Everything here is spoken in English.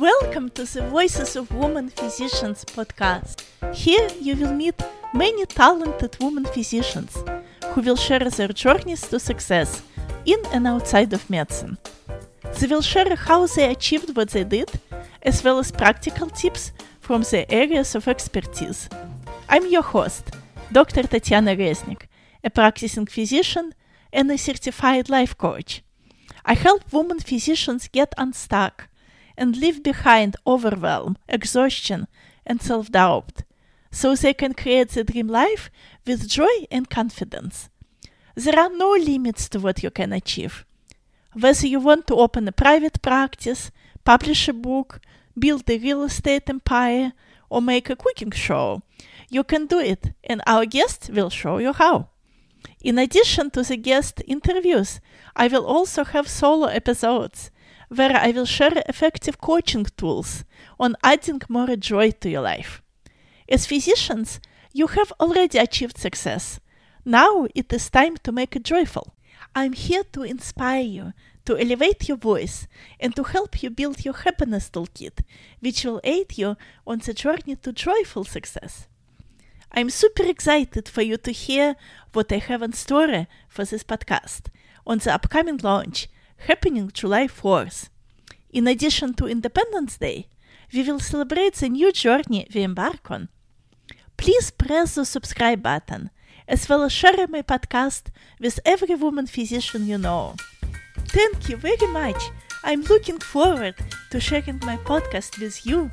Welcome to the Voices of Women Physicians podcast. Here you will meet many talented women physicians who will share their journeys to success in and outside of medicine. They will share how they achieved what they did, as well as practical tips from their areas of expertise. I'm your host, Dr. Tatyana Reznik, a practicing physician and a certified life coach. I help women physicians get unstuck and leave behind overwhelm, exhaustion, and self-doubt, so they can create the dream life with joy and confidence. There are no limits to what you can achieve. Whether you want to open a private practice, publish a book, build a real estate empire, or make a cooking show, you can do it, and our guest will show you how. In addition to the guest interviews, I will also have solo episodes where I will share effective coaching tools on adding more joy to your life. As physicians, you have already achieved success. Now it is time to make it joyful. I'm here to inspire you, to elevate your voice, and to help you build your happiness toolkit, which will aid you on the journey to joyful success. I'm super excited for you to hear what I have in store for this podcast on the upcoming launch, happening July 4th. In addition to Independence Day, we will celebrate the new journey we embark on. Please press the subscribe button, as well as share my podcast with every woman physician you know. Thank you very much. I'm looking forward to sharing my podcast with you.